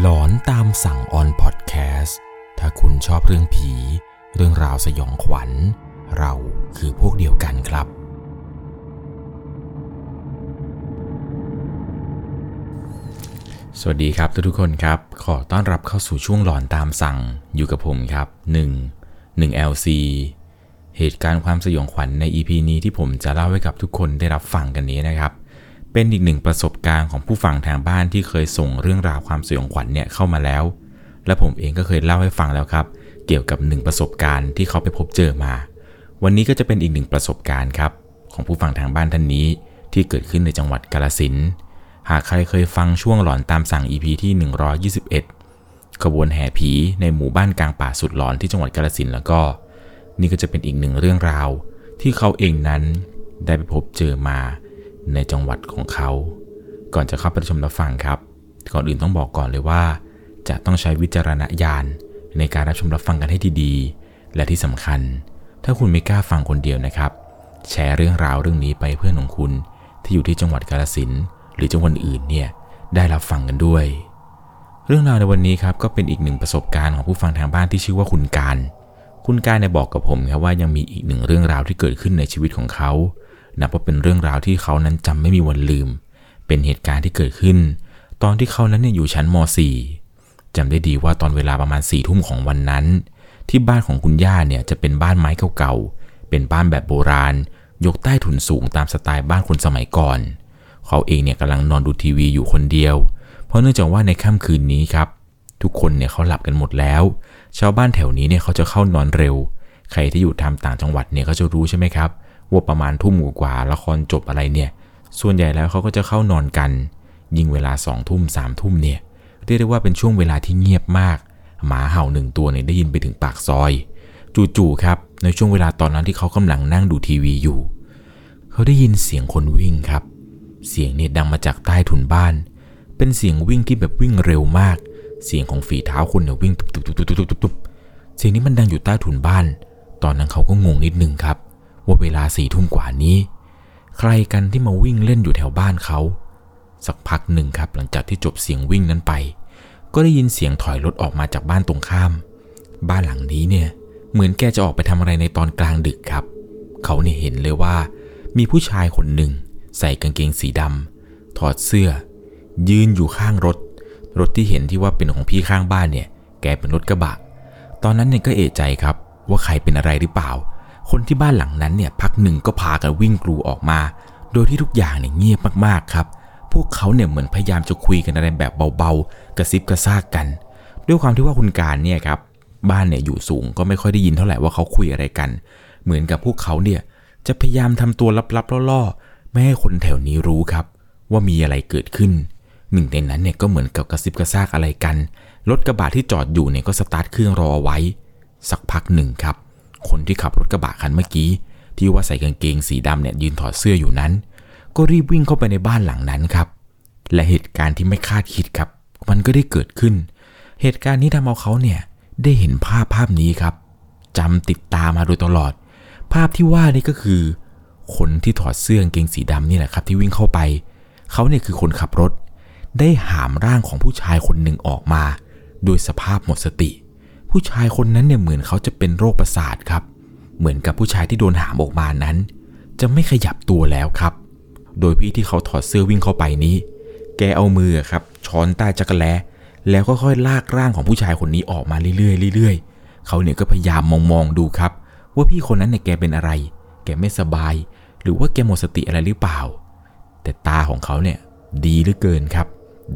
หลอนตามสั่งออนพอดแคสต์ถ้าคุณชอบเรื่องผีเรื่องราวสยองขวัญเราคือพวกเดียวกันครับสวัสดีครับทุกคนครับขอต้อนรับเข้าสู่ช่วงหลอนตามสั่งอยู่กับผมครับ1 1 LC เหตุการณ์ความสยองขวัญใน EP นี้ที่ผมจะเล่าให้กับทุกคนได้รับฟังกันนี้นะครับเป็นอีกหนึ่งประสบการณ์ของผู้ฟังทางบ้านที่เคยส่งเรื่องราวความสยองขวัญเนี่ยเข้ามาแล้วและผมเองก็เคยเล่าให้ฟังแล้วครับเกี่ยวกับ1ประสบการณ์ที่เขาไปพบเจอมาวันนี้ก็จะเป็นอีก1ประสบการณ์ครับของผู้ฟังทางบ้านท่านนี้ที่เกิดขึ้นในจังหวัดกาฬสินธุ์หากใครเคยฟังช่วงหลอนตามสั่ง EP ที่121ขบวนแห่ผีในหมู่บ้านกลางป่าสุดหลอนที่จังหวัดกาฬสินธุ์แล้วก็นี่ก็จะเป็นอีกหนึ่งเรื่องราวที่เขาเองนั้นได้ไปพบเจอมาในจังหวัดของเขาก่อนจะเข้าไปชมรับฟังครับก่อนอื่นต้องบอกก่อนเลยว่าจะต้องใช้วิจารณญาณในการรับชมรับฟังกันให้ดีๆและที่สำคัญถ้าคุณไม่กล้าฟังคนเดียวนะครับแชร์เรื่องราวเรื่องนี้ไปเพื่อนของคุณที่อยู่ที่จังหวัดกาฬสินธุ์หรือจังหวัดอื่นเนี่ยได้รับฟังกันด้วยเรื่องราวในวันนี้ครับก็เป็นอีกหนึ่งประสบการณ์ของผู้ฟังทางบ้านที่ชื่อว่าคุณการเนี่ยบอกกับผมครับว่ายังมีอีกหนึ่งเรื่องราวที่เกิดขึ้นในชีวิตของเขานับว่าเป็นเรื่องราวที่เขานั้นจำไม่มีวันลืมเป็นเหตุการณ์ที่เกิดขึ้นตอนที่เขานั้นอยู่ชั้นม.4 จำได้ดีว่าตอนเวลาประมาณ 4 ทุ่มของวันนั้นที่บ้านของคุณย่าเนี่ยจะเป็นบ้านไม้เก่าๆเป็นบ้านแบบโบราณยกใต้ถุนสูงตามสไตล์บ้านคนสมัยก่อนเขาเองเนี่ยกำลังนอนดูทีวีอยู่คนเดียวเพราะเนื่องจากว่าในค่ำคืนนี้ครับทุกคนเนี่ยเขาหลับกันหมดแล้วชาวบ้านแถวนี้เนี่ยเขาจะเข้านอนเร็วใครที่อยู่ตามต่างจังหวัดเนี่ยเขาจะรู้ใช่ไหมครับว่าประมาณทุ่มกว่าละครจบอะไรเนี่ยส่วนใหญ่แล้วเขาก็จะเข้านอนกันยิ่งเวลา 2 ทุ่ม 3 ทุ่มเนี่ยเรียกได้ว่าเป็นช่วงเวลาที่เงียบมากหมาเห่า1ตัวเนี่ยได้ยินไปถึงปากซอยจู่ๆครับในช่วงเวลาตอนนั้นที่เขากำลังนั่งดูทีวีอยู่เขาได้ยินเสียงคนวิ่งครับเสียงเนี่ยดังมาจากใต้ถุนบ้านเป็นเสียงวิ่งที่แบบวิ่งเร็วมากเสียงของฝีเท้าคนเนี่ยวิ่งตุ๊บๆๆๆเสียงนี้มันดังอยู่ใต้ถุนบ้านตอนนั้นเขาก็งงนิดนึงครับว่าเวลา 4 ทุ่มกว่านี้ใครกันที่มาวิ่งเล่นอยู่แถวบ้านเขาสักพักหนึ่งครับหลังจากที่จบเสียงวิ่งนั้นไปก็ได้ยินเสียงถอยรถออกมาจากบ้านตรงข้ามบ้านหลังนี้เนี่ยเหมือนแกจะออกไปทำอะไรในตอนกลางดึกครับเขาเนี่ยเห็นเลยว่ามีผู้ชายคนหนึ่งใส่กางเกงสีดำถอดเสื้อยืนอยู่ข้างรถที่เห็นที่ว่าเป็นของพี่ข้างบ้านเนี่ยแกเป็นรถกระบะตอนนั้นเนี่ยก็เอะใจครับว่าใครเป็นอะไรหรือเปล่าคนที่บ้านหลังนั้นเนี่ยพักหนึ่งก็พากันวิ่งกรูออกมาโดยที่ทุกอย่างเนี่ยเงียบมากๆครับพวกเขาเนี่ยเหมือนพยายามจะคุยกันอะไรแบบเบาๆกระซิบกระซากกันด้วยความที่ว่าคุณการเนี่ยครับบ้านเนี่ยอยู่สูงก็ไม่ค่อยได้ยินเท่าไหร่ว่าเขาคุยอะไรกันเหมือนกับพวกเขาเนี่ยจะพยายามทำตัวลับๆล่อๆไม่ให้คนแถวนี้รู้ครับว่ามีอะไรเกิดขึ้นหนึ่งในนั้นเนี่ยก็เหมือนกับกระซิบกระซากอะไรกันรถกระบะที่จอดอยู่เนี่ยก็สตาร์ทเครื่องรอไว้สักพักหนึ่งครับคนที่ขับรถกระบะคันเมื่อกี้ที่ว่าใส่กางเกงสีดำเนี่ยยืนถอดเสื้ออยู่นั้นก็รีบวิ่งเข้าไปในบ้านหลังนั้นครับและเหตุการณ์ที่ไม่คาดคิดครับมันก็ได้เกิดขึ้นเหตุการณ์นี้ทำเอาเขาเนี่ยได้เห็นภาพนี้ครับจำติดตามาโดยตลอดภาพที่ว่านี่ก็คือคนที่ถอดเสื้อกางเกงสีดำนี่แหละครับที่วิ่งเข้าไปเขาเนี่ยคือคนขับรถได้หามร่างของผู้ชายคนหนึ่งออกมาโดยสภาพหมดสติผู้ชายคนนั้นเนี่ยเหมือนเขาจะเป็นโรคประสาทครับเหมือนกับผู้ชายที่โดนหามออกมานั้นจะไม่ขยับตัวแล้วครับโดยพี่ที่เขาถอดเสื้อวิ่งเข้าไปนี้แกเอามือครับช้อนใต้จักรแลแล้วก็ค่อยลากร่างของผู้ชายคนนี้ออกมาเรื่อยๆเขาเนี่ยก็พยายามมองดูครับว่าพี่คนนั้นเนี่ยแกเป็นอะไรแกไม่สบายหรือว่าแกหมดสติอะไรหรือเปล่าแต่ตาของเขาเนี่ยดีเหลือเกินครับ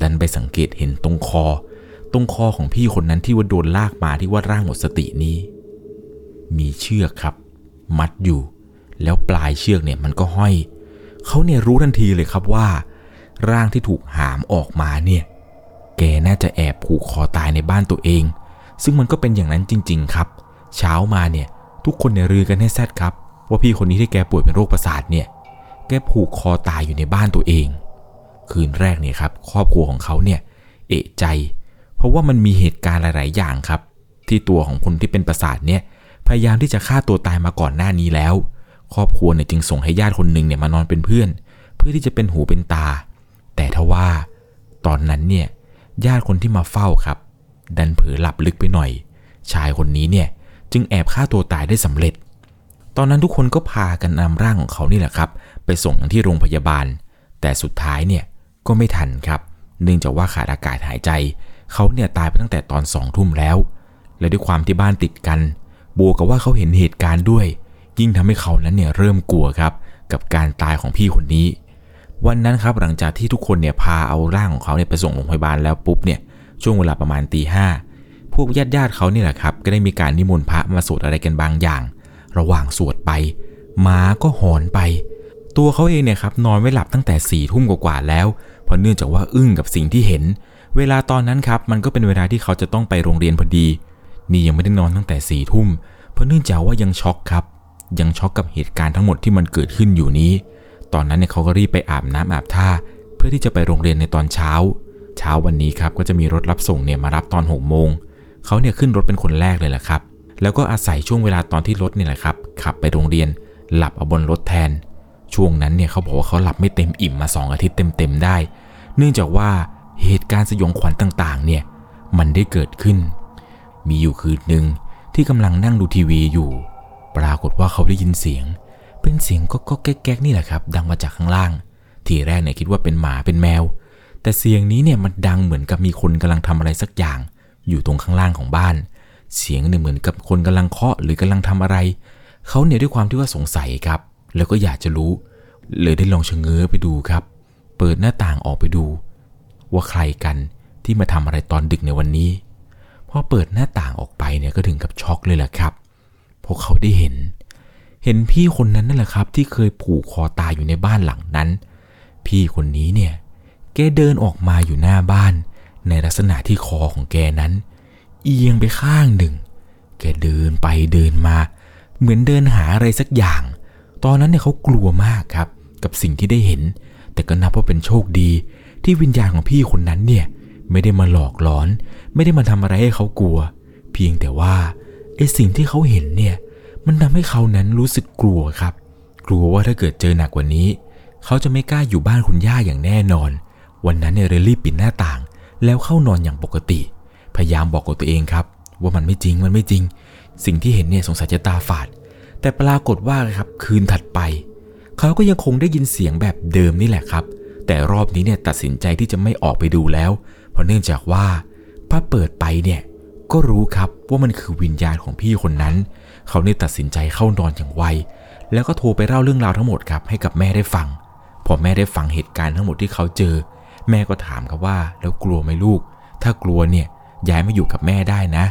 ดันไปสังเกตเห็นตรงคอของพี่คนนั้นที่ว่าโดนลากมาที่ว่าร่างหมดสตินี้มีเชือกครับมัดอยู่แล้วปลายเชือกเนี่ยมันก็ห้อยเขาเนี่ยรู้ทันทีเลยครับว่าร่างที่ถูกหามออกมาเนี่ยแกน่าจะแอบผูกคอตายในบ้านตัวเองซึ่งมันก็เป็นอย่างนั้นจริงๆครับเช้ามาเนี่ยทุกคนเนี่ยรือกันให้แซดครับว่าพี่คนนี้ที่แกป่วยเป็นโรคประสาทเนี่ยแกผูกคอตายอยู่ในบ้านตัวเองคืนแรกเนี่ยครับครอบครัวของเขาเนี่ยเอะใจเพราะว่ามันมีเหตุการณ์หลายๆอย่างครับที่ตัวของคนที่เป็นประสาทเนี่ยพยายามที่จะฆ่าตัวตายมาก่อนหน้านี้แล้วครอบครัวเนี่ยจึงส่งให้ญาติคนหนึ่งเนี่ยมานอนเป็นเพื่อนเพื่อที่จะเป็นหูเป็นตาแต่ทว่าตอนนั้นเนี่ย ญาติคนที่มาเฝ้าครับดันเผลอหลับลึกไปหน่อยชายคนนี้เนี่ยจึงแอบฆ่าตัวตายได้สำเร็จตอนนั้นทุกคนก็พากันนำร่างของเขานี่แหละครับไปส่งที่โรงพยาบาลแต่สุดท้ายเนี่ยก็ไม่ทันครับเนื่องจากว่าขาดอากาศหายใจเขาเนี่ยตายไปตั้งแต่ตอน20:00 น.แล้วและด้วยความที่บ้านติดกันบวกกับว่าเขาเห็นเหตุการณ์ด้วยยิ่งทำให้เขานั้นเนี่ยเริ่มกลัวครับกับการตายของพี่คนนี้วันนั้นครับหลังจากที่ทุกคนเนี่ยพาเอาร่างของเขาเนี่ยไปส่งโรงพยาบาลแล้วปุ๊บเนี่ยช่วงเวลาประมาณ 5:00 น.พวกญาติเขานี่แหละครับก็ได้มีการนิมนต์พระมาสวดอะไรกันบางอย่างระหว่างสวดไปม้าก็หอนไปตัวเขาเองเนี่ยครับนอนไม่หลับตั้งแต่ 4:00 น.กว่าแล้วเพราะเนื่องจากว่าอึ้งกับสิ่งที่เห็นเวลาตอนนั้นครับมันก็เป็นเวลาที่เขาจะต้องไปโรงเรียนพอดีนี่ยังไม่ได้นอนตั้งแต่ 4:00 น.เพราะเนื่องจากว่ายังช็อกครับยังช็อกกับเหตุการณ์ทั้งหมดที่มันเกิดขึ้นอยู่นี้ตอนนั้นเนี่ยเขาก็รีบไปอาบน้ำอาบท่าเพื่อที่จะไปโรงเรียนในตอนเช้าวันนี้ครับก็จะมีรถรับส่งเนี่ยมารับตอน 6:00 น.เขาเนี่ยขึ้นรถเป็นคนแรกเลยแหละครับแล้วก็อาศัยช่วงเวลาตอนที่รถนี่แหละครับขับไปโรงเรียนหลับเอาบนรถแทนช่วงนั้นเนี่ยเขาบอกว่าเขาหลับไม่เต็มอิ่มมา2 อาทิตย์เต็มๆได้เนื่องจากว่าเหตุการณ์สยองขวัญต่างๆเนี่ยมันได้เกิดขึ้นมีอยู่คืนนึงที่กำลังนั่งดูทีวีอยู่ปรากฏว่าเขาได้ยินเสียงเป็นเสียงก็แก๊กๆนี่แหละครับดังมาจากข้างล่างทีแรกเนี่ยคิดว่าเป็นหมาเป็นแมวแต่เสียงนี้เนี่ยมันดังเหมือนกับมีคนกำลังทำอะไรสักอย่างอยู่ตรงข้างล่างของบ้านเสียงเนี่ยเหมือนกับคนกำลังเคาะหรือกำลังทำอะไรเขาเนี่ยด้วยความที่ว่าสงสัยครับแล้วก็อยากจะรู้เลยได้ลองชะเง้อไปดูครับเปิดหน้าต่างออกไปดูว่าใครกันที่มาทำอะไรตอนดึกในวันนี้พอเปิดหน้าต่างออกไปเนี่ยก็ถึงกับช็อกเลยแหละครับเพราะเขาได้เห็นพี่คนนั้นนั่นแหละครับที่เคยผูกคอตายอยู่ในบ้านหลังนั้นพี่คนนี้เนี่ยแกเดินออกมาอยู่หน้าบ้านในลักษณะที่คอของแกนั้นเอียงไปข้างหนึ่งแกเดินไปเดินมาเหมือนเดินหาอะไรสักอย่างตอนนั้นเนี่ยเขากลัวมากครับกับสิ่งที่ได้เห็นแต่ก็นับว่าเป็นโชคดีที่วิญญาณของพี่คนนั้นเนี่ยไม่ได้มาหลอกหลอนไม่ได้มาทำอะไรให้เขากลัวเพียงแต่ว่าไอ้สิ่งที่เขาเห็นเนี่ยมันทำให้เขานั้นรู้สึกกลัวครับกลัวว่าถ้าเกิดเจอหนักกว่านี้เขาจะไม่กล้าอยู่บ้านคุณย่าอย่างแน่นอนวันนั้นเนี่ยเลยรีบปิดหน้าต่างแล้วเข้านอนอย่างปกติพยายามบอกกับตัวเองครับว่ามันไม่จริงสิ่งที่เห็นเนี่ยสงสัยจะตาฝาดแต่ปรากฏว่าครับคืนถัดไปเขาก็ยังคงได้ยินเสียงแบบเดิมนี่แหละครับแต่รอบนี้เนี่ยตัดสินใจที่จะไม่ออกไปดูแล้วเพราะเนื่องจากว่าพอเปิดไปเนี่ยก็รู้ครับว่ามันคือวิญญาณของพี่คนนั้นเขาเนี่ยตัดสินใจเข้านอนอย่างไวแล้วก็โทรไปเล่าเรื่องราวทั้งหมดครับให้กับแม่ได้ฟังพอแม่ได้ฟังเหตุการณ์ทั้งหมดที่เขาเจอแม่ก็ถามครับว่าแล้วกลัวไหมลูกถ้ากลัวเนี่ยย้ายมาอยู่กับแม่ได้นะ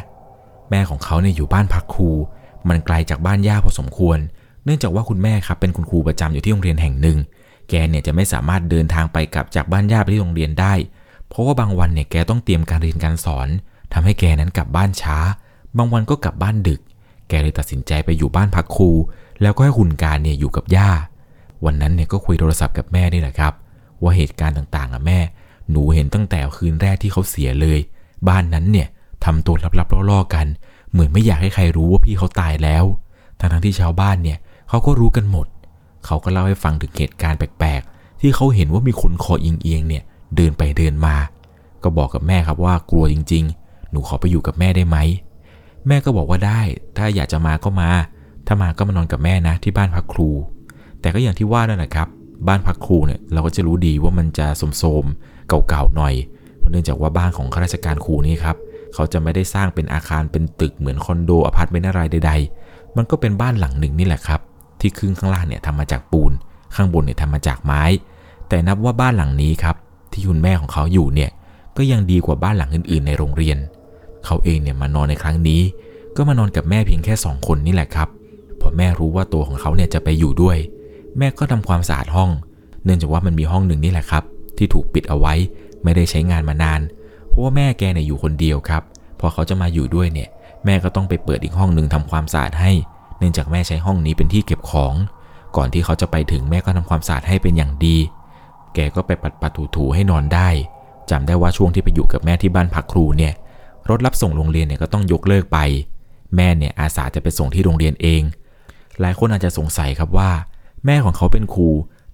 แม่ของเขาเนี่ยอยู่บ้านพักครูมันไกลจากบ้านย่าพอสมควรเนื่องจากว่าคุณแม่ครับเป็นคุณครูประจำอยู่ที่โรงเรียนแห่งหนึ่งแกเนี่ยจะไม่สามารถเดินทางไปกลับจากบ้านย่าไปที่โรงเรียนได้เพราะว่าบางวันเนี่ยแกต้องเตรียมการเรียนการสอนทำให้แกนั้นกลับบ้านช้าบางวันก็กลับบ้านดึกแกเลยตัดสินใจไปอยู่บ้านพักครูแล้วก็ให้คุณการเนี่ยอยู่กับย่าวันนั้นเนี่ยก็คุยโทรศัพท์กับแม่นี่แหละครับว่าเหตุการณ์ต่างๆอะแม่หนูเห็นตั้งแต่คืนแรกที่เขาเสียเลยบ้านนั้นเนี่ยทำตัวลับๆล่อๆกันเหมือนไม่อยากให้ใครรู้ว่าพี่เขาตายแล้วทั้งที่ชาวบ้านเนี่ยเขาก็รู้กันหมดเขาก็เล่าให้ฟังถึงเหตุการณ์แปลกๆที่เขาเห็นว่ามีคนคอเอียงๆเนี่ยเดินไปเดินมาก็บอกกับแม่ครับว่ากลัวจริงๆหนูขอไปอยู่กับแม่ได้ไหมแม่ก็บอกว่าได้ถ้าอยากจะมาก็มาถ้ามาก็มานอนกับแม่นะที่บ้านพักครูแต่ก็อย่างที่ว่านั่นแหละครับบ้านพักครูเนี่ยเราก็จะรู้ดีว่ามันจะโสมๆเก่าๆหน่อยเพราะเนื่องจากว่าบ้านของข้าราชการครูนี่ครับเขาจะไม่ได้สร้างเป็นอาคารเป็นตึกเหมือนคอนโดอพาร์ตเมนต์อะไรใดๆมันก็เป็นบ้านหลังหนึ่งนี่แหละครับที่ครึ่งข้างล่างเนี่ยทำมาจากปูนข้างบนเนี่ยทำมาจากไม้แต่นับว่าบ้านหลังนี้ครับที่คุณแม่ของเขาอยู่เนี่ยก็ยังดีกว่าบ้านหลังอื่นๆในโรงเรียนเขาเองเนี่ยมานอนในครั้งนี้ก็มานอนกับแม่เพียงแค่2คนนี่แหละครับพอแม่รู้ว่าตัวของเขาเนี่ยจะไปอยู่ด้วยแม่ก็ทำความสะอาดห้องเนื่องจากว่ามันมีห้องหนึ่งนี่แหละครับที่ถูกปิดเอาไว้ไม่ได้ใช้งานมานานเพราะว่าแม่แกเนี่ยอยู่คนเดียวครับพอเขาจะมาอยู่ด้วยเนี่ยแม่ก็ต้องไปเปิดอีกห้องนึงทำความสะอาดให้เนื่องจากแม่ใช้ห้องนี้เป็นที่เก็บของก่อนที่เขาจะไปถึงแม่ก็ทำความสะอาดให้เป็นอย่างดีแกก็ไปปัดๆถูๆให้นอนได้จำได้ว่าช่วงที่ไปอยู่กับแม่ที่บ้านพักครูเนี่ยรถรับส่งโรงเรียนเนี่ยก็ต้องยกเลิกไปแม่เนี่ยอาสาจะไปส่งที่โรงเรียนเองหลายคนอาจจะสงสัยครับว่าแม่ของเขาเป็นครู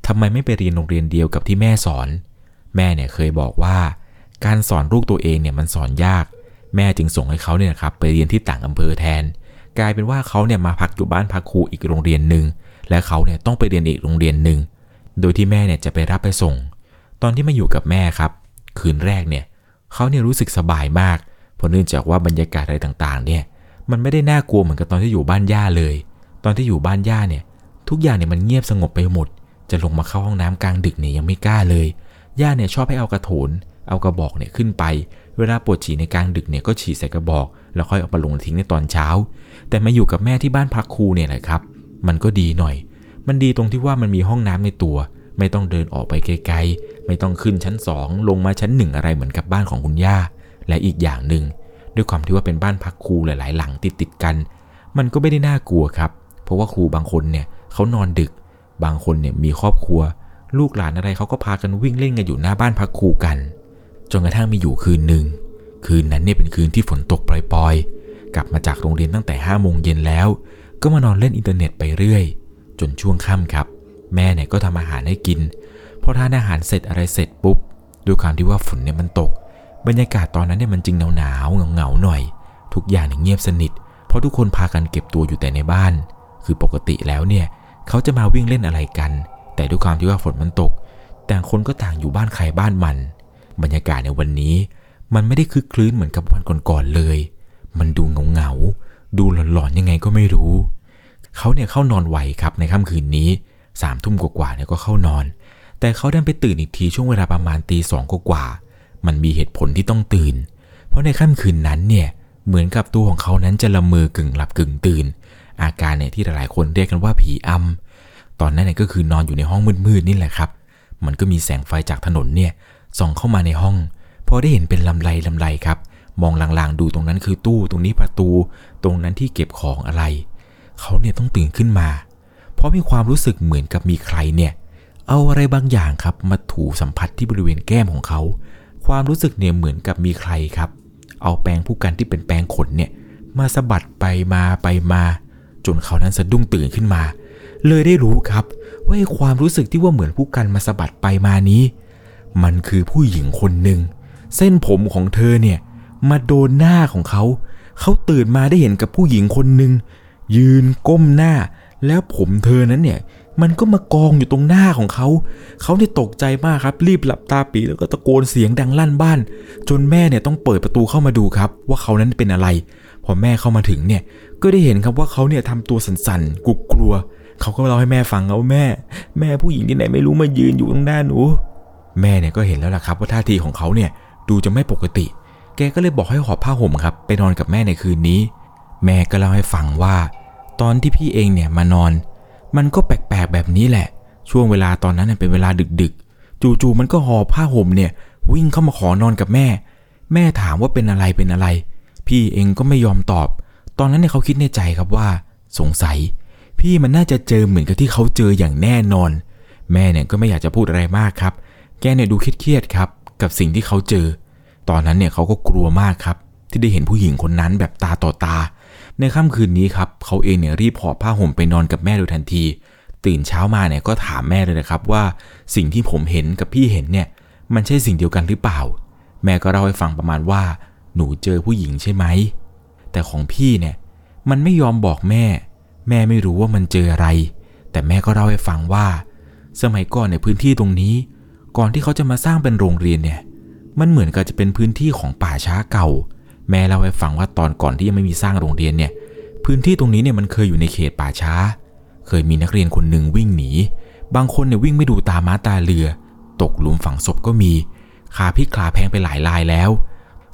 ทำไมไม่ไปเรียนโรงเรียนเดียวกับที่แม่สอนแม่เนี่ยเคยบอกว่า การสอนลูกตัวเองเนี่ยมันสอนยากแม่จึงส่งให้เขาเนี่ยครับไปเรียนที่ต่างอำเภอแทนกลายเป็นว่าเขาเนี่ยมาพักอยู่บ้านพักครูอีกโรงเรียนหนึ่งและเขาเนี่ยต้องไปเรียนอีกโรงเรียนหนึ่งโดยที่แม่เนี่ยจะไปรับไปส่งตอนที่มาอยู่กับแม่ครับคืนแรกเนี่ยเขาเนี่ยรู้สึกสบายมากเพราะเนื่องจากว่าบรรยากาศอะไรต่างๆเนี่ยมันไม่ได้น่ากลัวเหมือนกับตอนที่อยู่บ้านย่าเลยตอนที่อยู่บ้านย่าเนี่ยทุกอย่างเนี่ยมันเงียบสงบไปหมดจะลงมาเข้าห้องน้ำกลางดึกเนี่ยยังไม่กล้าเลยย่าเนี่ยชอบให้เอากระโถนเอากระบอกเนี่ยขึ้นไปเวลาปวดฉี่ในกลางดึกเนี่ยก็ฉี่ใส่กระบอกแล้วค่อยเอาไปลงทิ้งในตอนเช้าแต่มาอยู่กับแม่ที่บ้านพักครูเนี่ยแหละครับมันก็ดีหน่อยมันดีตรงที่ว่ามันมีห้องน้ำในตัวไม่ต้องเดินออกไปไกลๆไม่ต้องขึ้นชั้น2ลงมาชั้น1อะไรเหมือนกับบ้านของคุณย่าและอีกอย่างนึงด้วยความที่ว่าเป็นบ้านพักครูหลายๆหลังติดๆกันมันก็ไม่ได้น่ากลัวครับเพราะว่าครูบางคนเนี่ยเขานอนดึกบางคนเนี่ยมีครอบครัวลูกหลานอะไรเขาก็พากันวิ่งเล่นกันอยู่หน้าบ้านพักครูกันจนกระทั่งมีอยู่คืนหนึ่งคืนนั้นเนี่ยเป็นคืนที่ฝนตกปล่อยๆกลับมาจากโรงเรียนตั้งแต่ 5:00 น.แล้วก็มานอนเล่นอินเทอร์เน็ตไปเรื่อยจนช่วงค่ำครับแม่เนี่ยก็ทำอาหารให้กินพอทานอาหารเสร็จอะไรเสร็จปุ๊บด้วยความที่ว่าฝนเนี่ยมันตกบรรยากาศตอนนั้นเนี่ยมันจึงหนาวๆเหงาๆหน่อยทุกอย่างเนี่ยเงียบสนิทเพราะทุกคนพากันเก็บตัวอยู่แต่ในบ้านคือปกติแล้วเนี่ยเขาจะมาวิ่งเล่นอะไรกันแต่ด้วยความที่ว่าฝนมันตกต่างคนก็ต่างอยู่บ้านใครบ้านมันบรรยากาศในวันนี้มันไม่ได้คึกคลื้นเหมือนกับวันก่อนๆเลยมันดูเหงาๆดูหลอนๆยังไงก็ไม่รู้เขาเนี่ยเข้านอนไวครับในค่ำคืนนี้ 3:00 น.กว่าๆเนี่ยก็เข้านอนแต่เขาดันไปตื่นอีกทีช่วงเวลาประมาณ 2:00 น.กว่าๆมันมีเหตุผลที่ต้องตื่นเพราะในค่ำคืนนั้นเนี่ยเหมือนกับตัวของเขานั้นจะละเมอกึ่งหลับกึ่งตื่นอาการเนี่ยที่หลายๆคนเรียกกันว่าผีอำตอนนั้นเนี่ยก็คือนอนอยู่ในห้องมืดๆนี่แหละครับมันก็มีแสงไฟจากถนนเนี่ยส่องเข้ามาในห้องพอได้เห็นเป็นลำไรครับมองลางๆดูตรงนั้นคือตู้ตรงนี้ประตูตรงนั้นที่เก็บของอะไรเขาเนี่ยต้องตื่นขึ้นมาเพราะมีความรู้สึกเหมือนกับมีใครเนี่ยเอาอะไรบางอย่างครับมาถูสัมผัสที่บริเวณแก้มของเขาความรู้สึกเนี่ยเหมือนกับมีใครครับเอาแปรงผู้กันที่เป็นแปรงขนเนี่ยมาสะบัดไปมาจนเขานั้นสะดุ้งตื่นขึ้นมาเลยได้รู้ครับว่าความรู้สึกที่ว่าเหมือนผู้กันมาสะบัดไปมานี้มันคือผู้หญิงคนหนึ่งเส้นผมของเธอเนี่ยมาโดนหน้าของเขาเขาตื่นมาได้เห็นกับผู้หญิงคนหนึ่งยืนก้มหน้าแล้วผมเธอนั้นเนี่ยมันก็มากองอยู่ตรงหน้าของเขาเขาเนี่ยตกใจมากครับรีบหลับตาปีแล้วก็ตะโกนเสียงดังลั่นบ้านจนแม่เนี่ยต้องเปิดประตูเข้ามาดูครับว่าเขานั้นเป็นอะไรพอแม่เข้ามาถึงเนี่ยก็ได้เห็นครับว่าเขาเนี่ยทำตัวสั่นๆกลัวๆเขาก็เล่าให้แม่ฟังว่าแม่ผู้หญิงที่ไหนไม่รู้มายืนอยู่ตรงหน้าหนูแม่เนี่ยก็เห็นแล้วล่ะครับว่าท่าทีของเขาเนี่ยดูจะไม่ปกติแกก็เลยบอกให้หอบผ้าห่มครับไปนอนกับแม่ในคืนนี้แม่ก็เล่าให้ฟังว่าตอนที่พี่เองเนี่ยมานอนมันก็แปลกๆแบบนี้แหละช่วงเวลาตอนนั้นเป็นเวลาดึกๆจู่ๆมันก็หอบผ้าห่มเนี่ยวิ่งเข้ามาขอนอนกับแม่ถามว่าเป็นอะไรพี่เองก็ไม่ยอมตอบตอนนั้นเนี่ยเขาคิดในใจครับว่าสงสัยพี่มันน่าจะเจอเหมือนกับที่เขาเจออย่างแน่นอนแม่เนี่ยก็ไม่อยากจะพูดอะไรมากครับแกเนี่ยดูเครียดๆครับกับสิ่งที่เขาเจอตอนนั้นเนี่ยเขาก็กลัวมากครับที่ได้เห็นผู้หญิงคนนั้นแบบตาต่อตาในค่ำคืนนี้ครับเขาเองเนี่ยรีบหอบผ้าห่มไปนอนกับแม่โดยทันทีตื่นเช้ามาเนี่ยก็ถามแม่เลยนะครับว่าสิ่งที่ผมเห็นกับพี่เห็นเนี่ยมันใช่สิ่งเดียวกันหรือเปล่าแม่ก็เล่าให้ฟังประมาณว่าหนูเจอผู้หญิงใช่ไหมแต่ของพี่เนี่ยมันไม่ยอมบอกแม่ไม่รู้ว่ามันเจออะไรแต่แม่ก็เล่าให้ฟังว่าสมัยก่อนในพื้นที่ตรงนี้ก่อนที่เขาจะมาสร้างเป็นโรงเรียนเนี่ยมันเหมือนกับจะเป็นพื้นที่ของป่าช้าเก่าแม่เล่าให้ฟังว่าตอนก่อนที่ยังไม่มีสร้างโรงเรียนเนี่ยพื้นที่ตรงนี้เนี่ยมันเคยอยู่ในเขตป่าช้าเคยมีนักเรียนคนหนึ่งวิ่งหนีบางคนเนี่ยวิ่งไม่ดูตาม้าตาเรือตกหลุมฝังศพก็มีขาพิกขาแพงไปหลายรายแล้ว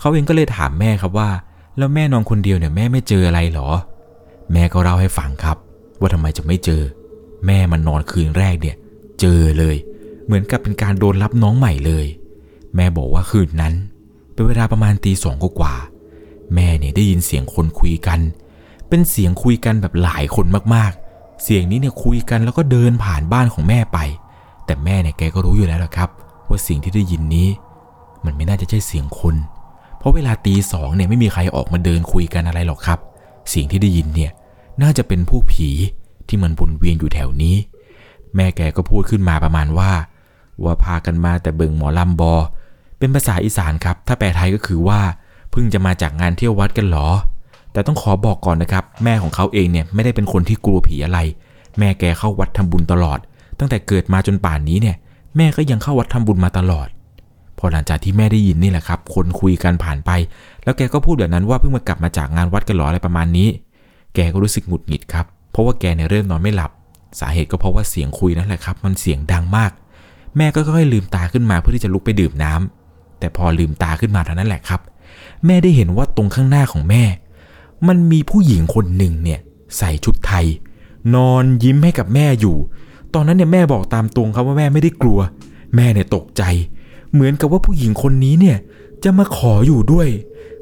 เขาเองก็เลยถามแม่ครับว่าแล้วแม่นอนคนเดียวเนี่ยแม่ไม่เจออะไรหรอแม่ก็เล่าให้ฟังครับว่าทำไมจะไม่เจอแม่มันนอนคืนแรกเนี่ยเจอเลยเหมือนกับเป็นการโดนรับน้องใหม่เลยแม่บอกว่าคืนนั้นเป็นเวลาประมาณ 2:00 น.กว่าๆแม่เนี่ยได้ยินเสียงคนคุยกันเป็นเสียงคุยกันแบบหลายคนมากๆเสียงนี้เนี่ยคุยกันแล้วก็เดินผ่านบ้านของแม่ไปแต่แม่เนี่ยแกก็รู้อยู่แล้วล่ะครับว่าสิ่งที่ได้ยินนี้มันไม่น่าจะใช่เสียงคนเพราะเวลา 2:00 น.เนี่ยไม่มีใครออกมาเดินคุยกันอะไรหรอกครับเสียงที่ได้ยินเนี่ยน่าจะเป็นพวกผีที่มันวนเวียนอยู่แถวนี้แม่แกก็พูดขึ้นมาประมาณว่าพากันมาแต่เบิ่งหมอลำบอไป เป็นภาษาอีสานครับถ้าแปลไทยก็คือว่าเพิ่งจะมาจากงานเที่ยววัดกันหรอแต่ต้องขอบอกก่อนนะครับแม่ของเขาเองเนี่ยไม่ได้เป็นคนที่กลัวผีอะไรแม่แกเข้าวัดทำบุญตลอดตั้งแต่เกิดมาจนป่านนี้เนี่ยแม่ก็ยังเข้าวัดทำบุญมาตลอดพอหลังจากที่แม่ได้ยินนี่แหละครับคนคุยกันผ่านไปแล้วแกก็พูดแบบนั้นว่าเพิ่งมากลับมาจากงานวัดกันหรออะไรประมาณนี้แกก็รู้สึกหงุดหงิดครับเพราะว่าแกเนี่ยเริ่มนอนไม่หลับสาเหตุก็เพราะว่าเสียงคุยนั่นแหละครับมันเสียงดังมากแม่ก็ค่อยลืมตาขึ้นมาเพื่อที่จะลุกไปดื่มน้ำแต่พอลืมตาขึ้นมาเท่านั้นแหละครับแม่ได้เห็นว่าตรงข้างหน้าของแม่มันมีผู้หญิงคนหนึ่งเนี่ยใส่ชุดไทยนอนยิ้มให้กับแม่อยู่ตอนนั้นเนี่ยแม่บอกตามตรงครับว่าแม่ไม่ได้กลัวแม่เนี่ยตกใจเหมือนกับว่าผู้หญิงคนนี้เนี่ยจะมาขออยู่ด้วย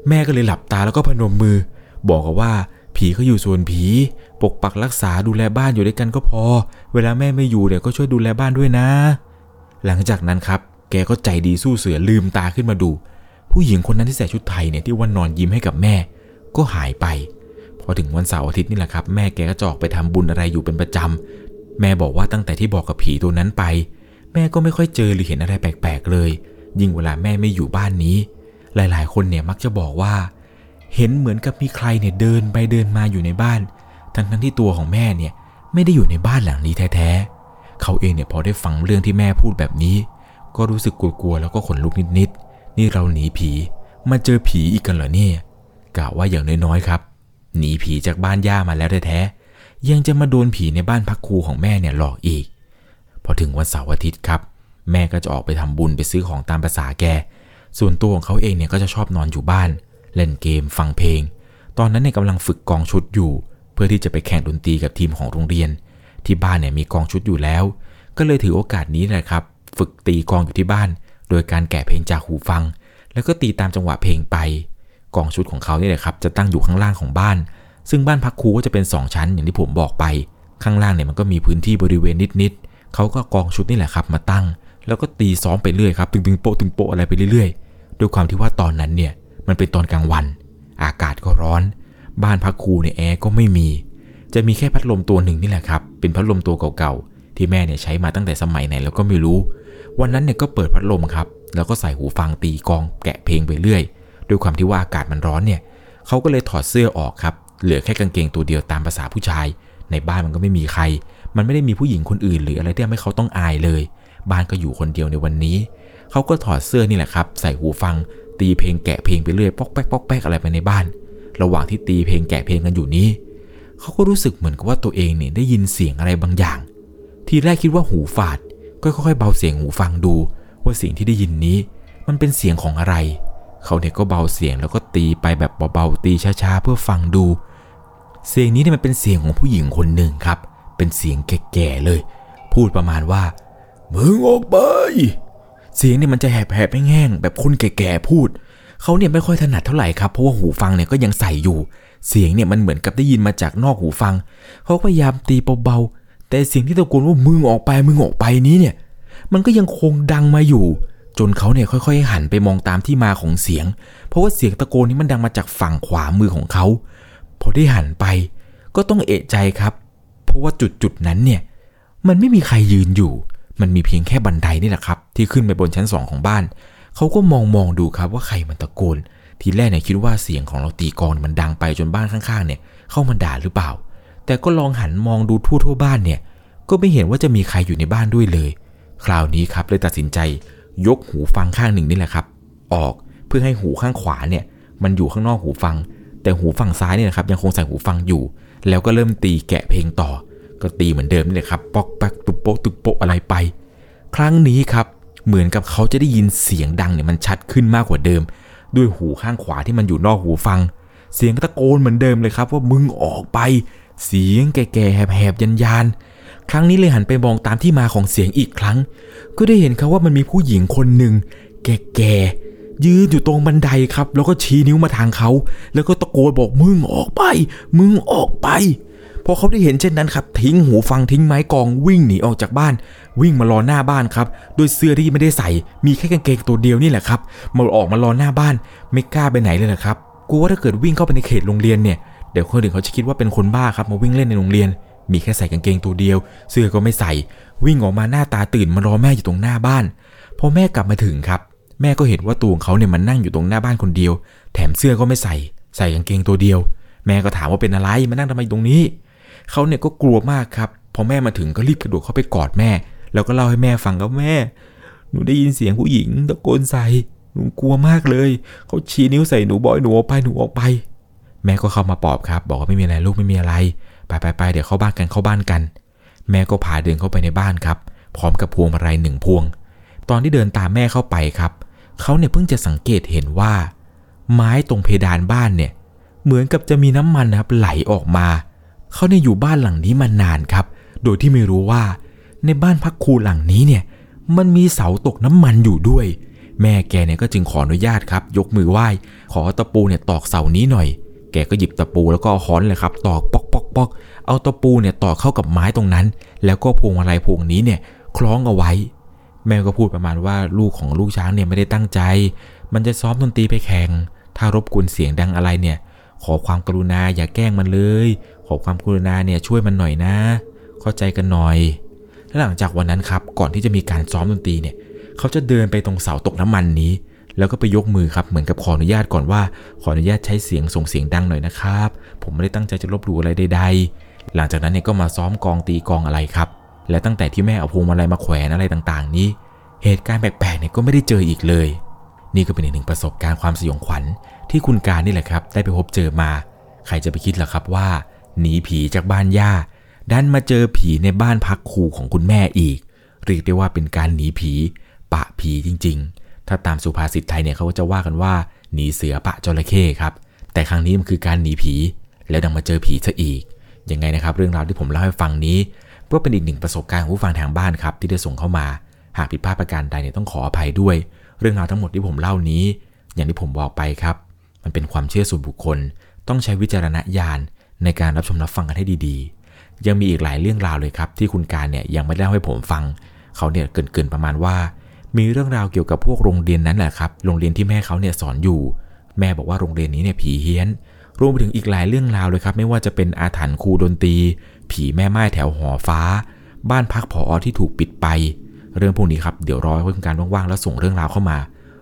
แม่ก็เลยหลับตาแล้วก็พนมมือบอกกับว่าผีก็อยู่ส่วนผีปกปักรักษาดูแลบ้านอยู่ด้วยกันก็พอเวลาแม่ไม่อยู่เนี่ยก็ช่วยดูแลบ้านด้วยนะหลังจากนั้นครับแกก็ใจดีสู้เสือลืมตาขึ้นมาดูผู้หญิงคนนั้นที่ใส่ชุดไทยเนี่ยที่วันนอนยิ้มให้กับแม่ก็หายไปพอถึงวันเสาร์อาทิตย์นี่แหละครับแม่แกก็จะออกไปทำบุญอะไรอยู่เป็นประจำแม่บอกว่าตั้งแต่ที่บอกกับผีตัวนั้นไปแม่ก็ไม่ค่อยเจอหรือเห็นอะไรแปลกๆเลยยิ่งเวลาแม่ไม่อยู่บ้านนี้หลายๆคนเนี่ยมักจะบอกว่าเห็นเหมือนกับมีใครเนี่ยเดินไปเดินมาอยู่ในบ้านทั้งที่ตัวของแม่เนี่ยไม่ได้อยู่ในบ้านหลังนี้แท้ๆเขาเองเนี่ยพอได้ฟังเรื่องที่แม่พูดแบบนี้ก็รู้สึกกลัวๆแล้วก็ขนลุกนิดๆนี่เราหนีผีมาเจอผีอีกกันเหรอเนี่ยกะว่าอย่างน้อยๆครับหนีผีจากบ้านย่ามาแล้วแท้ๆยังจะมาโดนผีในบ้านพักครูของแม่เนี่ยหลอกอีกพอถึงวันเสาร์อาทิตย์ครับแม่ก็จะออกไปทำบุญไปซื้อของตามภาษาแกส่วนตัวของเขาเองเนี่ยก็จะชอบนอนอยู่บ้านเล่นเกมฟังเพลงตอนนั้นเนี่ยกำลังฝึกกองชุดอยู่เพื่อที่จะไปแข่งดนตรีกับทีมของโรงเรียนที่บ้านเนี่ยมีกองชุดอยู่แล้วก็เลยถือโอกาสนี้แหละครับฝึกตีกองอยู่ที่บ้านโดยการแกะเพลงจากหูฟังแล้วก็ตีตามจังหวะเพลงไปกองชุดของเขาเนี่ยแหละครับจะตั้งอยู่ข้างล่างของบ้านซึ่งบ้านพักครูก็จะเป็น2ชั้นอย่างที่ผมบอกไปข้างล่างเนี่ยมันก็มีพื้นที่บริเวณนิดๆเขาก็กองชุดนี่แหละครับมาตั้งแล้วก็ตีซ้อมไปเรื่อยครับตึงๆโป๊ะตึงโป๊ะอะไรไปเรื่อยๆด้วยความที่ว่าตอนนั้นเนี่ยมันเป็นตอนกลางวันอากาศก็ร้อนบ้านพักครูเนี่ยแอร์ก็ไม่มีจะมีแค่พัดลมตัวหนึ่งนี่แหละครับเป็นพัดลมตัวเก่าๆที่แม่เนี่ยใช้มาตั้งแต่สมัยไหนแล้วก็ไม่รู้วันนั้นเนี่ยก็เปิดพัดลมครับแล้วก็ใส่หูฟังตีกองแกะเพลงไปเรื่อยด้วยความที่ว่าอากาศมันร้อนเนี่ยเขาก็เลยถอดเสื้อออกครับเหลือแค่กางเกงตัวเดียวตามภาษาผู้ชายในบ้านมันก็ไม่มีใครมันไม่ได้มีผู้หญิงคนอื่นหรืออะไรที่ทำให้เขาต้องอายเลยบ้านก็อยู่คนเดียวในวันนี้เขาก็ถอดเสื้อนี่แหละครับใส่หูฟังตีเพลงแกะเพลงไปเรื่อยป๊อกแป๊กป๊อกแป๊กอะไรไปในบ้านระหว่างที่ตีเพลงแกะเพลงกันอยู่นี้เขาก็รู้สึกเหมือนกับว่าตัวเองเนี่ยได้ยินเสียงอะไรบางอย่างทีแรกคิดว่าหูฝาดก็ค่อยๆเบาเสียงหูฟังดูว่าเสียงที่ได้ยินนี้มันเป็นเสียงของอะไรเขาเนี่ยก็เบาเสียงแล้วก็ตีไปแบบเบาๆตีช้าๆเพื่อฟังดูเสียงนี้เนี่ยมันเป็นเสียงของผู้หญิงคนหนึ่งครับเป็นเสียงแก่ๆเลยพูดประมาณว่ามึงออกไปเสียงเนี่ยมันจะแหบๆแห้งๆแบบคนแก่ๆพูดเขาเนี่ยไม่ค่อยถนัดเท่าไหร่ครับเพราะว่าหูฟังเนี่ยก็ยังใส่อยู่เสียงเนี่ยมันเหมือนกับได้ยินมาจากนอกหูฟังเขาพยายามตีเบาๆแต่เสียงที่ตะโกนว่ามึงออกไปมึงออกไปนี้เนี่ยมันก็ยังคงดังมาอยู่จนเขาเนี่ยค่อยๆหันไปมองตามที่มาของเสียงเพราะว่าเสียงตะโกนนี้มันดังมาจากฝั่งขวามือของเขาพอได้หันไปก็ต้องเอะใจครับเพราะว่าจุดนั้นเนี่ยมันไม่มีใครยืนอยู่มันมีเพียงแค่บันไดนี่แหละครับที่ขึ้นไปบนชั้น2ของบ้านเขาก็มองดูครับว่าใครมันตะโกนทีแรกเนี่ยคิดว่าเสียงของเราตีกลองมันดังไปจนบ้านข้างๆเนี่ยเข้ามาด่าหรือเปล่าแต่ก็ลองหันมองดูทั่วบ้านเนี่ยก็ไม่เห็นว่าจะมีใครอยู่ในบ้านด้วยเลยคราวนี้ครับเลยตัดสินใจยกหูฟังข้างหนึ่งนี่แหละครับออกเพื่อให้หูข้างขวาเนี่ยมันอยู่ข้างนอกหูฟังแต่หูฝั่งซ้ายเนี่ยนะครับยังคงใส่หูฟังอยู่แล้วก็เริ่มตีแกะเพลงต่อก็ตีเหมือนเดิมนี่แหละครับป๊อกแป๊กตุ๊บโป๊ะตุ๊บโป๊ะอะไรไปครั้งนี้ครับเหมือนกับเขาจะได้ยินเสียงดังเนี่ยมันชัดขึ้นมากกว่าเดิมด้วยหูข้างขวาที่มันอยู่นอกหูฟังเสียงตะโกนเหมือนเดิมเลยครับว่ามึงออกไปเสียงแก่ๆแหบๆยันๆครั้งนี้เลยหันไปมองตามที่มาของเสียงอีกครั้งก็ได้เห็นครับว่ามันมีผู้หญิงคนหนึ่งแก่ๆยืนอยู่ตรงบันไดครับแล้วก็ชี้นิ้วมาทางเขาแล้วก็ตะโกนบอกมึงออกไปมึงออกไปพอเขาได้เห็นเช่นนั้นครับทิ้งหูฟังทิ้งไม้กองวิ่งหนีออกจากบ้านวิ่งมารอหน้าบ้านครับด้วยเสื้อที่ไม่ได้ใส่มีแค่กางเกงตัวเดียวนี่แหละครับมาออกมารอหน้าบ้านไม่กล้าไปไหนเลยนะครับกลัวว่าถ้าเกิดวิ่งเข้าไปในเขตโรงเรียนเนี่ยเดี๋ยวคนอื่นเขาจะคิดว่าเป็นคนบ้าครับมาวิ่งเล่นในโรงเรียนมีแค่ใส่กางเกงตัวเดียวเสื้อก็ไม่ใส่วิ่งออกมาหน้าตาตื่นมารอแม่อยู่ตรงหน้าบ้านพอแม่กลับมาถึงครับ แม่ก็เห็นว่าตัวของเขาเนี่ยมันนั่งอยู่ตรงหน้าบ้านคนเดียวแถมเสื้อก็ไม่ใส่กางเกงตัวเดียวแม่ก็ถามว่าเป็นอะไรมานั่งทำไมตรงนี้เขาเนี่ยก็กลัวมากครับพอแม่มาถึงก็รีบกระโดดเข้าไปกอดแม่แล้วก็เล่าให้แม่ฟังว่าแม่หนูได้ยินเสียงผู้หญิงตะโกนใส่หนูกลัวมากเลยเขาชี้นิ้วใส่หนูบ่อยหนูออกไปแม่ก็เข้ามาปลอบครับบอกว่าไม่มีอะไรลูกไม่มีอะไรไปเดี๋ยวเข้าบ้านกันแม่ก็พาเดินเข้าไปในบ้านครับพร้อมกับพวงมาลัยหนึ่งพวงตอนที่เดินตามแม่เข้าไปครับเขาเนี่ยเพิ่งจะสังเกตเห็นว่าไม้ตรงเพดานบ้านเนี่ยเหมือนกับจะมีน้ำมันนะครับไหลออกมาเขาเนี่ยอยู่บ้านหลังนี้มานานครับโดยที่ไม่รู้ว่าในบ้านพักครูหลังนี้เนี่ยมันมีเสาตกน้ำมันอยู่ด้วยแม่แกเนี่ยก็จึงขออนุญาตครับยกมือไหว้ขอตะปูเนี่ยตอกเสานี้หน่อยแกก็หยิบตะปูแล้วก็ค้อนเลยครับตอกป๊อกเอาตะปูเนี่ยตอกเข้ากับไม้ตรงนั้นแล้วก็พวงมาลัยพวงนี้เนี่ยคล้องเอาไว้แม่ก็พูดประมาณว่าลูกของลูกช้างเนี่ยไม่ได้ตั้งใจมันจะซ้อมดนตรีไปแข่งถ้ารบกวนเสียงดังอะไรเนี่ยขอความกรุณาอย่าแกล้งมันเลยขอความกรุณาเนี่ยช่วยมันหน่อยนะเข้าใจกันหน่อยและหลังจากวันนั้นครับก่อนที่จะมีการซ้อมดนตรีเนี่ยเขาจะเดินไปตรงเสาตกน้ำมันนี้แล้วก็ไปยกมือครับเหมือนกับขออนุญาตก่อนว่าขออนุญาตใช้เสียงส่งเสียงดังหน่อยนะครับผมไม่ได้ตั้งใจจะลบหลู่อะไรใดๆหลังจากนั้นเนี่ยก็มาซ้อมกองตีกองอะไรครับและตั้งแต่ที่แม่เอาพวงมาลัยมาแขวนอะไรต่างๆนี้เหตุการณ์แปลกๆเนี่ยก็ไม่ได้เจออีกเลยนี่ก็เป็นอีกหนึ่งประสบการณ์ความสยองขวัญที่คุณการนี่แหละครับได้ไปพบเจอมาใครจะไปคิดล่ะครับว่าหนีผีจากบ้านย่าดันมาเจอผีในบ้านพักครูของคุณแม่อีกเรียกได้ว่าเป็นการหนีผีปะผีจริงๆถ้าตามสุภาษิตไทยเนี่ยเขาก็จะว่ากันว่าหนีเสือปะจระเข้ครับแต่ครั้งนี้มันคือการหนีผีแล้วดันมาเจอผีซะอีกยังไงนะครับเรื่องราวที่ผมเล่าให้ฟังนี้เพื่อเป็นอีกหนึ่งประสบการณ์ของผู้ฟังทางบ้านครับที่ได้ส่งเข้ามาหากผิดพลาดประการใดเนี่ยต้องขออภัยด้วยเรื่องราวทั้งหมดที่ผมเล่านี้อย่างที่ผมบอกไปครับมันเป็นความเชื่อส่วนบุคคลต้องใช้วิจารณญาณในการรับชมรับฟังกันให้ดีๆยังมีอีกหลายเรื่องราวเลยครับที่คุณการเนี่ยยังไม่ได้เล่าให้ผมฟังเขาเนี่ยเกินประมาณว่ามีเรื่องราวเกี่ยวกับพวกโรงเรียนนั้นแหละครับโรงเรียนที่แม่เขาเนี่ยสอนอยู่แม่บอกว่าโรงเรียนนี้เนี่ยผีเฮี้ยนรวมไปถึงอีกหลายเรื่องราวเลยครับไม่ว่าจะเป็นอาถรรพ์ครูดนตรีผีแม่ไม้แถวหอฟ้าบ้านพักผอ.ที่ถูกปิดไปเรื่องพวกนี้ครับเดี๋ยวรอให้คุณการว่างๆแล้วส่งเรื่องราวเข้ามา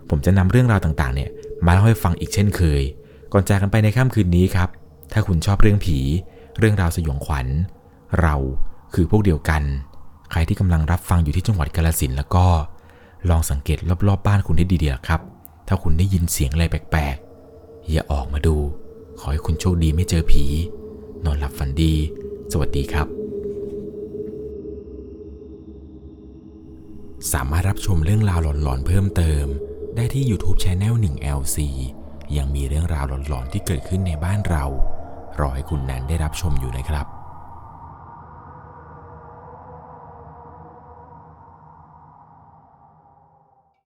ผมจะนำเรื่องราวต่างๆเนี่ยมาเล่าให้ฟังอีกเช่นเคยก่อนจากกันไปในค่ำคืนนี้ครับถ้าคุณชอบเรื่องผีเรื่องราวสยองขวัญเราคือพวกเดียวกันใครที่กำลังรับฟังอยู่ที่จังหวัดกาฬสินธุ์แล้วก็ลองสังเกตรอบๆบ้านคุณให้ดีๆครับถ้าคุณได้ยินเสียงอะไรแปลกๆอย่าออกมาดูขอให้คุณโชคดีไม่เจอผีนอนหลับฝันดีสวัสดีครับสามารถรับชมเรื่องราวหลอนๆเพิ่มเติมได้ที่ YouTube Channel 1LC ยังมีเรื่องราวหลอนๆที่เกิดขึ้นในบ้านเรารอให้คุณนั้นได้รับชมอยู่นะครับ